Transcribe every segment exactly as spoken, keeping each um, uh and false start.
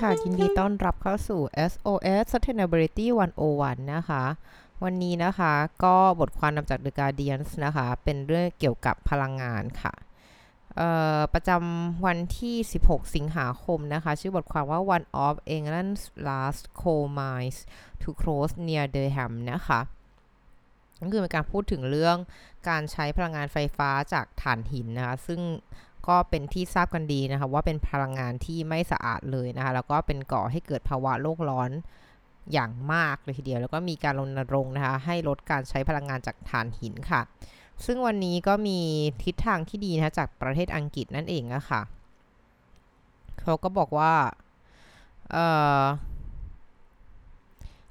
ค่ะยินดีต้อนรับเข้าสู่ เอส โอ เอส Sustainability หนึ่งศูนย์หนึ่ง นะคะวันนี้นะคะก็บทความนำจาก The Guardian นะคะเป็นเรื่องเกี่ยวกับพลังงานค่ะประจำวันที่สิบหกสิงหาคมนะคะชื่อบทความว่า One of England's Last Coal Mines to Close near Durham นะคะนั่นคือเป็นการพูดถึงเรื่องการใช้พลังงานไฟฟ้าจากถ่านหินนะคะซึ่งก็เป็นที่ทราบกันดีนะคะว่าเป็นพลังงานที่ไม่สะอาดเลยนะคะแล้วก็เป็นก่อให้เกิดภาวะโลกร้อนอย่างมากเลยทีเดียวแล้วก็มีการรณรงค์นะคะให้ลดการใช้พลังงานจากถ่านหินค่ะซึ่งวันนี้ก็มีทิศทางที่ดีนะคะจากประเทศอังกฤษนั่นเองอะค่ะเขาก็บอกว่าเอ่อ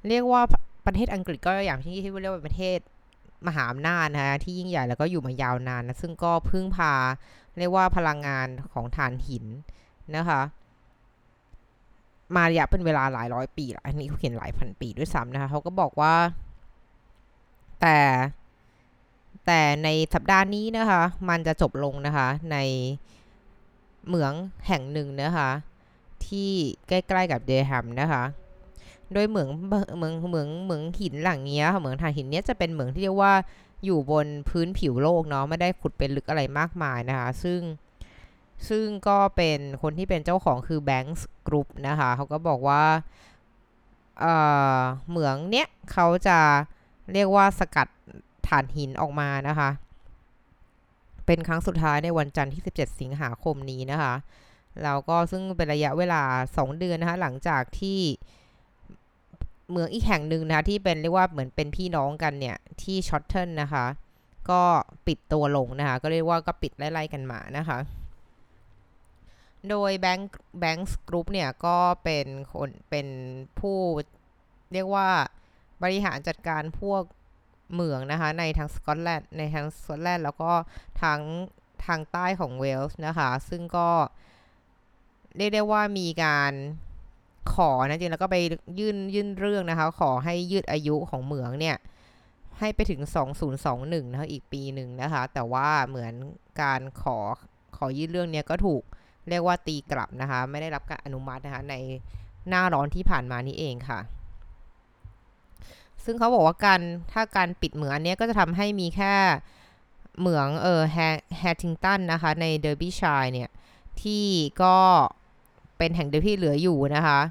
เรียกว่าประเทศอังกฤษก็อย่างที่ที่เรียกว่าประเทศมหาอำนาจนะคะที่ยิ่งใหญ่แล้วก็อยู่มายาวนานนะซึ่งก็พึ่งพาเรียกว่าพลังงานของถ่านหินนะคะมาระยะเป็นเวลาหลายร้อยปีละอันนี้เขาเขียนหลายพันปีด้วยซ้ำนะคะเขาก็บอกว่าแต่แต่ในสัปดาห์นี้นะคะมันจะจบลงนะคะในเหมืองแห่งหนึ่งนะคะที่ใกล้ๆกับเดร์แฮมนะคะโดยเหมืองเหมืองเหมืองเหมืองหินหลังเนี้ยเหมืองถ่านหินเนี้ยจะเป็นเหมืองที่เรียกว่าอยู่บนพื้นผิวโลกเนาะไม่ได้ขุดเป็นลึกอะไรมากมายนะคะซึ่งซึ่งก็เป็นคนที่เป็นเจ้าของคือ Banks Group นะคะเขาก็บอกว่าเอ่อเหมืองเนี้ยเขาจะเรียกว่าสกัดถ่านหินออกมานะคะเป็นครั้งสุดท้ายในวันจันทร์ที่สิบเจ็ดสิงหาคมนี้นะคะแล้วก็ซึ่งเป็นระยะเวลาสองเดือนนะคะหลังจากที่เหมืองอีกแห่งหนึ่งนะคะที่เป็นเรียกว่าเหมือนเป็นพี่น้องกันเนี่ยที่ช็อตเทิลนะคะก็ปิดตัวลงนะคะก็เรียกว่าก็ปิดไล่ๆกันมานะคะโดย Bank Banks Group เนี่ยก็เป็นคนเป็นผู้เรียกว่าบริหารจัดการพวกเหมืองนะคะในทางสกอตแลนด์ในทางสกอตแลนด์แล้วก็ทางทางใต้ของเวลส์นะคะซึ่งก็เรียกได้ว่ามีการขอนะจริงแล้วก็ไปยื่นยื่นเรื่องนะคะขอให้ยืดอายุของเหมืองเนี่ยให้ไปถึงสองพันยี่สิบเอ็ดนะคะอีกปีหนึ่งนะคะแต่ว่าเหมือนการขอขอยื่นเรื่องเนี้ยก็ถูกเรียกว่าตีกลับนะคะไม่ได้รับการอนุมัตินะคะในหน้าร้อนที่ผ่านมานี่เองค่ะซึ่งเขาบอกว่าการถ้าการปิดเหมืองอันเนี้ยก็จะทำให้มีแค่เหมืองเออแฮทิงตันนะคะในเดอร์บี้ไชร์เนี่ยที่ก็เป็นแห่งเดียวที่เหลืออยู่นะคะ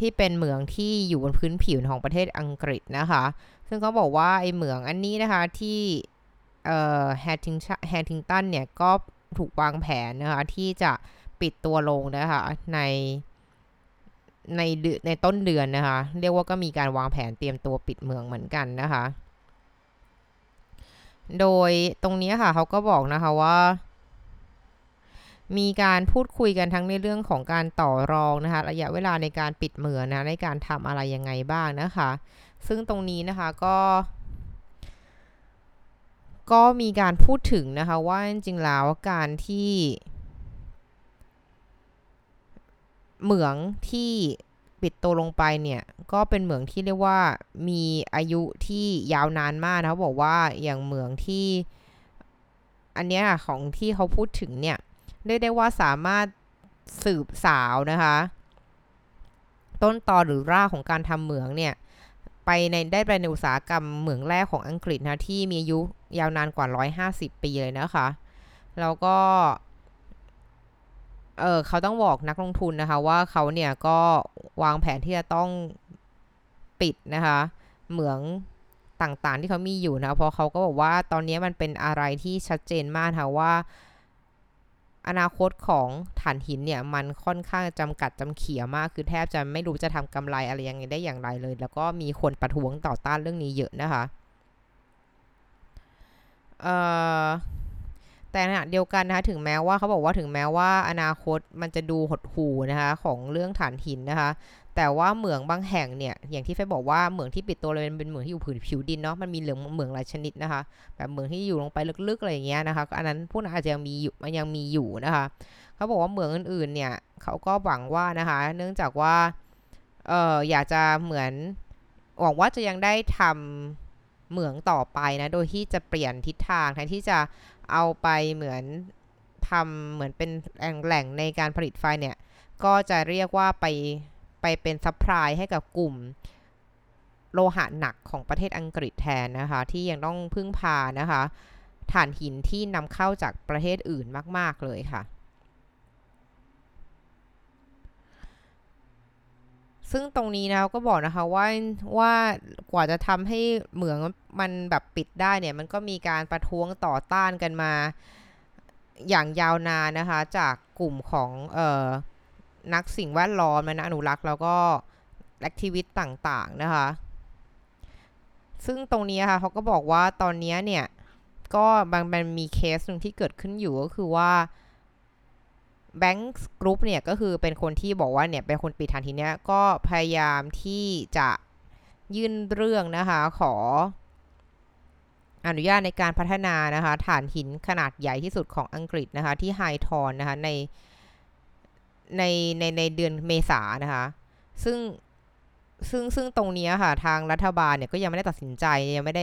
ที่เป็นเหมืองที่อยู่บนพื้นผิวของประเทศอังกฤษนะคะซึ่งเขาบอกว่าไอเหมืองอันนี้นะคะที่เอ่อแฮทิงแฮทิงตันเนี่ยก็ถูกวางแผนนะคะที่จะปิดตัวลงนะคะในในในต้นเดือนนะคะเรียกว่าก็มีการวางแผนเตรียมตัวปิดเหมืองเหมือนกันนะคะโดยตรงนี้ค่ะเขาก็บอกนะคะว่ามีการพูดคุยกันทั้งในเรื่องของการต่อรองนะคะระยะเวลาในการปิดเหมืองนะในการทำอะไรยังไงบ้างนะคะซึ่งตรงนี้นะคะก็ก็มีการพูดถึงนะคะว่าจริงๆแล้วการที่เหมืองที่ปิดตัวลงไปเนี่ยก็เป็นเหมืองที่เรียกว่ามีอายุที่ยาวนานมากนะบอกว่าอย่างเหมืองที่อันเนี้ยของที่เขาพูดถึงเนี่ยเรียกได้ว่าสามารถสืบสาวนะคะต้นตอหรือรากของการทำเหมืองเนี่ยไปในได้ไปในอุตสาหกรรมเหมืองแร่ของอังกฤษนะที่มีอายุยาวนานกว่าหนึ่งร้อยห้าสิบปีเลยนะคะแล้วก็เออเขาต้องบอกนักลงทุนนะคะว่าเขาเนี่ยก็วางแผนที่จะต้องปิดนะคะเหมืองต่างๆที่เขามีอยู่นะเพราะเขาก็บอกว่าตอนนี้มันเป็นอะไรที่ชัดเจนมากค่ะว่าอนาคตของถ่านหินเนี่ยมันค่อนข้างจำกัดจำเขี่ยมากคือแทบจะไม่รู้จะทำกำไรอะไรยังไงได้อย่างไรเลยแล้วก็มีคนประท้วงต่อต้านเรื่องนี้เยอะนะคะเอ่อแต่ขณะเดียวกันนะคะถึงแม้ว่าเขาบอกว่าถึงแม้ว่าอนาคตมันจะดูหดหู่นะคะของเรื่องถ่านหินนะคะแต่ว่าเหมืองบางแห่งเนี่ยอย่างที่เฟยบอกว่าเหมืองที่ปิดตัวเลยเป็นเหมืองที่อยู่ผิวดินเนาะมันมีเหลืองเหมืองหลายชนิดนะคะแบบเหมืองที่อยู่ลงไปลึกๆอะไรอย่างเงี้ยนะคะอันนั้นพวกนั้นอาจจะยังมีอยู่มันยังมีอยู่นะคะเขาบอกว่าเหมืองอื่นๆเนี่ยเขาก็หวังว่านะคะเนื่องจากว่าเอ่ออยากจะเหมือนหวังว่าจะยังได้ทำเหมืองต่อไปนะโดยที่จะเปลี่ยนทิศทางแทนที่จะเอาไปเหมือนทำเหมือนเป็นแหล่งในการผลิตไฟเนี่ย ก็จะเรียกว่าไปไปเป็นซัพพลายให้กับกลุ่มโลหะหนักของประเทศอังกฤษแทนนะคะที่ยังต้องพึ่งพานะคะถ่านหินที่นำเข้าจากประเทศอื่นมากๆเลยค่ะซึ่งตรงนี้นะก็บอกนะคะว่าว่ากว่าจะทำให้เหมืองมันแบบปิดได้เนี่ยมันก็มีการประท้วงต่อต้านกันมาอย่างยาวนานนะคะจากกลุ่มของเอ่อนักสิ่งแวดล้อมนะอนุรักษ์แล้วก็แอคทิวิสต์ต่างๆนะคะซึ่งตรงนี้ค่ะเขาก็บอกว่าตอนนี้เนี่ยก็บางมันมีเคสนึงที่เกิดขึ้นอยู่ก็คือว่า Banks Group เนี่ยก็คือเป็นคนที่บอกว่าเนี่ยเป็นคนปิดฐานหินเนี่ยก็พยายามที่จะยื่นเรื่องนะคะขออนุญาตในการพัฒนานะคะฐานหินขนาดใหญ่ที่สุดของอังกฤษนะคะที่ไฮทอนนะคะในในในในเดือนเมษายนนะคะซึ่งซึ่งซึ่งตรงนี้ค่ะทางรัฐบาลเนี่ยก็ยังไม่ได้ตัดสินใจยังไม่ได้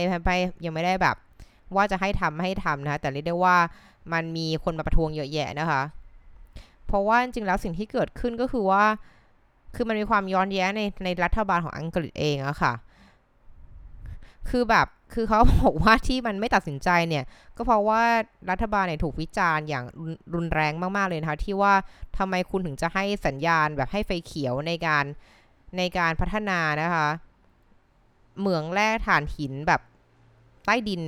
ยังไม่ได้แบบว่าจะให้ทำให้ทำนะคะแต่เรียกได้ว่ามันมีคนมาประท้วงเยอะแยะนะคะเพราะว่าจริงๆแล้วสิ่งที่เกิดขึ้นก็คือว่าคือมันมีความย้อนแย้งในในรัฐบาลของอังกฤษเองอะค่ะคือแบบคือเขาบอกว่าที่มันไม่ตัดสินใจเนี่ยก็เพราะว่ารัฐบาลเนี่ยถูกวิจารณ์อย่างรุนแรงมากๆเลยนะคะที่ว่าทำไมคุณถึงจะให้สัญญาณแบบให้ไฟเขียวในการในการพัฒนานะคะเหมืองแร่ถ่านหินแบบใต้ดิน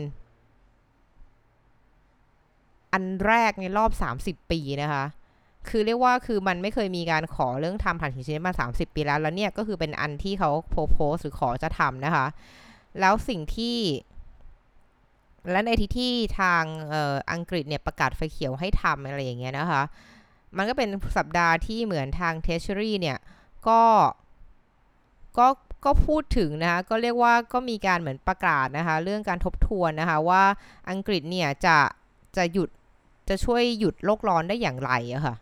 อันแรกในรอบสามสิบปีนะคะคือเรียกว่าคือมันไม่เคยมีการขอเรื่องทำถ่านหินชนิดมาสามสิบปีแล้วแล้วเนี่ยก็คือเป็นอันที่เขาโพโพสหรือขอจะทำนะคะแล้วสิ่งที่และในที่ที่ทางเอ่ออังกฤษเนี่ยประกาศไฟเขียวให้ทำอะไรอย่างเงี้ยนะคะมันก็เป็นสัปดาห์ที่เหมือนทาง Treasury เนี่ยก็ก็ก็พูดถึงนะคะก็เรียกว่าก็มีการเหมือนประกาศนะคะเรื่องการทบทวนนะคะว่าอังกฤษเนี่ยจะจะหยุดจะช่วยหยุดโลกร้อนได้อย่างไรอะค่ะ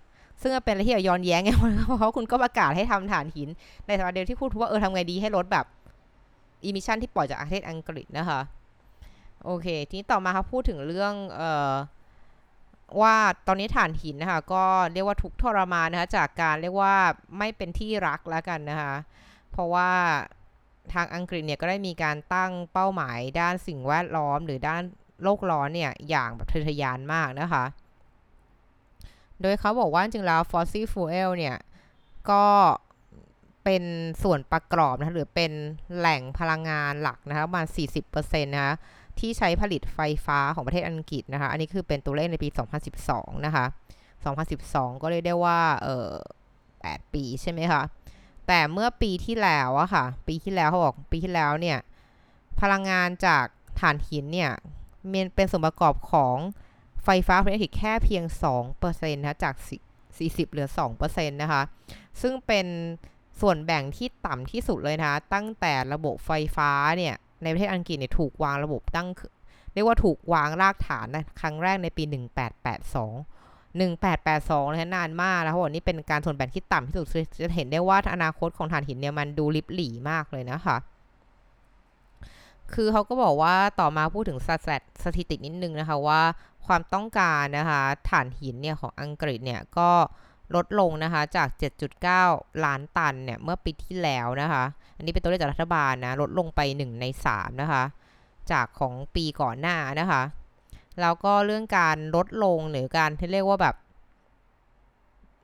ซึ่งเป็นอะไรที่ย้อนแย้งไงเพราะคุณก็ประกาศให้ทำถ่านหินในสัปดาห์เดียวที่พูดว่าเออทำไงดีให้ลดแบบอิมิชั่นที่ปล่อยจากประเทศอังกฤษนะคะโอเคทีนี้ต่อมาครับพูดถึงเรื่องเอ่อว่าตอนนี้ถ่านหินนะคะก็เรียกว่าทุกทรมานนะคะจากการเรียกว่าไม่เป็นที่รักแล้วกันนะคะเพราะว่าทางอังกฤษเนี่ยก็ได้มีการตั้งเป้าหมายด้านสิ่งแวดล้อมหรือด้านโลกร้อนเนี่ยอย่างแบบทะเยอทะยานมากนะคะโดยเขาบอกว่าจริงๆแล้วฟอสซิลฟูเอลเนี่ยก็เป็นส่วนประกอบนะหรือเป็นแหล่งพลังงานหลักนะคะประมาณ สี่สิบเปอร์เซ็นต์ นะคะที่ใช้ผลิตไฟฟ้าของประเทศอังกฤษนะคะอันนี้คือเป็นตัวเลขในปีสองพันสิบสองนะคะสองพันสิบสองก็เรียกได้ว่าเอ่อแปดปีใช่ไหมคะแต่เมื่อปีที่แล้วอะค่ะปีที่แล้วเขาบอกปีที่แล้วเนี่ยพลังงานจากถ่านหินเนี่ยมันเป็นส่วนประกอบของไฟฟ้าประเทศอังกฤษแค่เพียง สองเปอร์เซ็นต์ นะจากสี่สิบเหลือ สองเปอร์เซ็นต์ นะคะซึ่งเป็นส่วนแบ่งที่ต่ำที่สุดเลยนะคะตั้งแต่ระบบไฟฟ้าเนี่ยในประเทศอังกฤษเนี่ยถูกวางระบบตั้งเรียกว่าถูกวางรากฐานนะครั้งแรกในปีหนึ่งพันแปดร้อยแปดสิบสองนะนานมากแล้วนี่เป็นการส่วนแบ่งที่ต่ำที่สุดจะเห็นได้ว่าอนาคตของถ่านหินเนี่ยมันดูลิบหลี่มากเลยนะคะคือเขาก็บอกว่าต่อมาพูดถึงสถิตินิดนึงนะคะว่าความต้องการนะคะถ่านหินเนี่ยของอังกฤษเนี่ยก็ลดลงนะคะจาก เจ็ดจุดเก้า ล้านตันเนี่ยเมื่อปีที่แล้วนะคะอันนี้เป็นตัวเลขจากรัฐบาลนะลดลงไปหนึ่งในสามนะคะจากของปีก่อนหน้านะคะแล้วก็เรื่องการลดลงหรือการที่เรียกว่าแบบ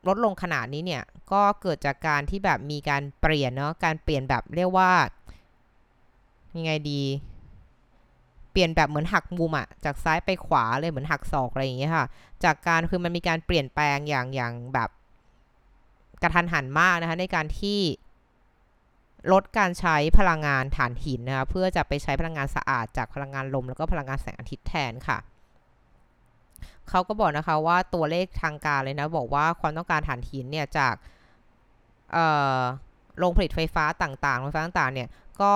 ลดลงขนาดนี้เนี่ยก็เกิดจากการที่แบบมีการเปลี่ยนเนาะการเปลี่ยนแบบเรียกว่ายังไงดีเปลี่ยนแบบเหมือนหักมุมอะจากซ้ายไปขวาเลยเหมือนหักศอกอะไรอย่างเงี้ยค่ะจากการคือมันมีการเปลี่ยนแปลงอย่างอย่างแบบกระทันหันมากนะคะในการที่ลดการใช้พลังงานถ่านหินนะคะเพื่อจะไปใช้พลังงานสะอาดจากพลังงานลมแล้วก็พลังงานแสงอาทิตย์แทนค่ะเขาก็บอกนะคะว่าตัวเลขทางการเลยนะบอกว่าความต้องการถ่านหินเนี่ยจากเอ่อโรงผลิตไฟฟ้าต่างๆโรงไฟฟ้าต่างๆเนี่ยก็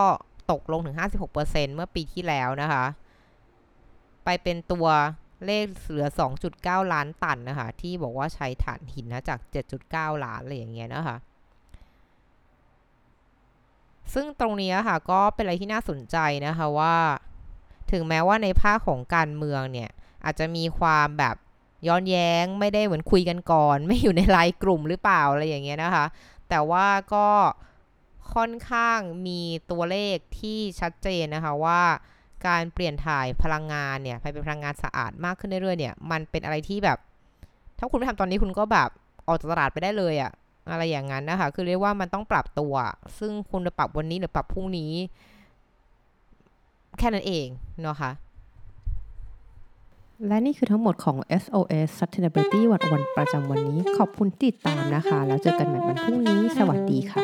ตกลงถึง ห้าสิบหกเปอร์เซ็นต์ เมื่อปีที่แล้วนะคะไปเป็นตัวเลขเหลือ สองจุดเก้า ล้านตันนะคะที่บอกว่าใช้ถ่านหินนะจาก เจ็ดจุดเก้า ล้านอะไรอย่างเงี้ยนะคะซึ่งตรงนี้ค่ะก็เป็นอะไรที่น่าสนใจนะคะว่าถึงแม้ว่าในภาคของการเมืองเนี่ยอาจจะมีความแบบ ย้อนแย้งไม่ได้เหมือนคุยกันก่อนไม่อยู่ในไลน์กลุ่มหรือเปล่าอะไรอย่างเงี้ยนะคะแต่ว่าก็ค่อนข้างมีตัวเลขที่ชัดเจนนะคะว่าการเปลี่ยนถ่ายพลังงานเนี่ยไปเป็นพลังงานสะอาดมากขึ้นเรื่อยๆเนี่ยมันเป็นอะไรที่แบบถ้าคุณไม่ทำตอนนี้คุณก็แบบออกจากตลาดไปได้เลยอะอะไรอย่างนั้นนะคะคือเรียกว่ามันต้องปรับตัวซึ่งคุณจะปรับวันนี้หรือปรับพรุ่งนี้แค่นั้นเองเนาะค่ะและนี่คือทั้งหมดของ เอส โอ เอส Sustainability หนึ่งศูนย์หนึ่งประจำวันนี้ขอบคุณติดตามนะคะแล้วเจอกันใหม่วันพรุ่งนี้สวัสดีค่ะ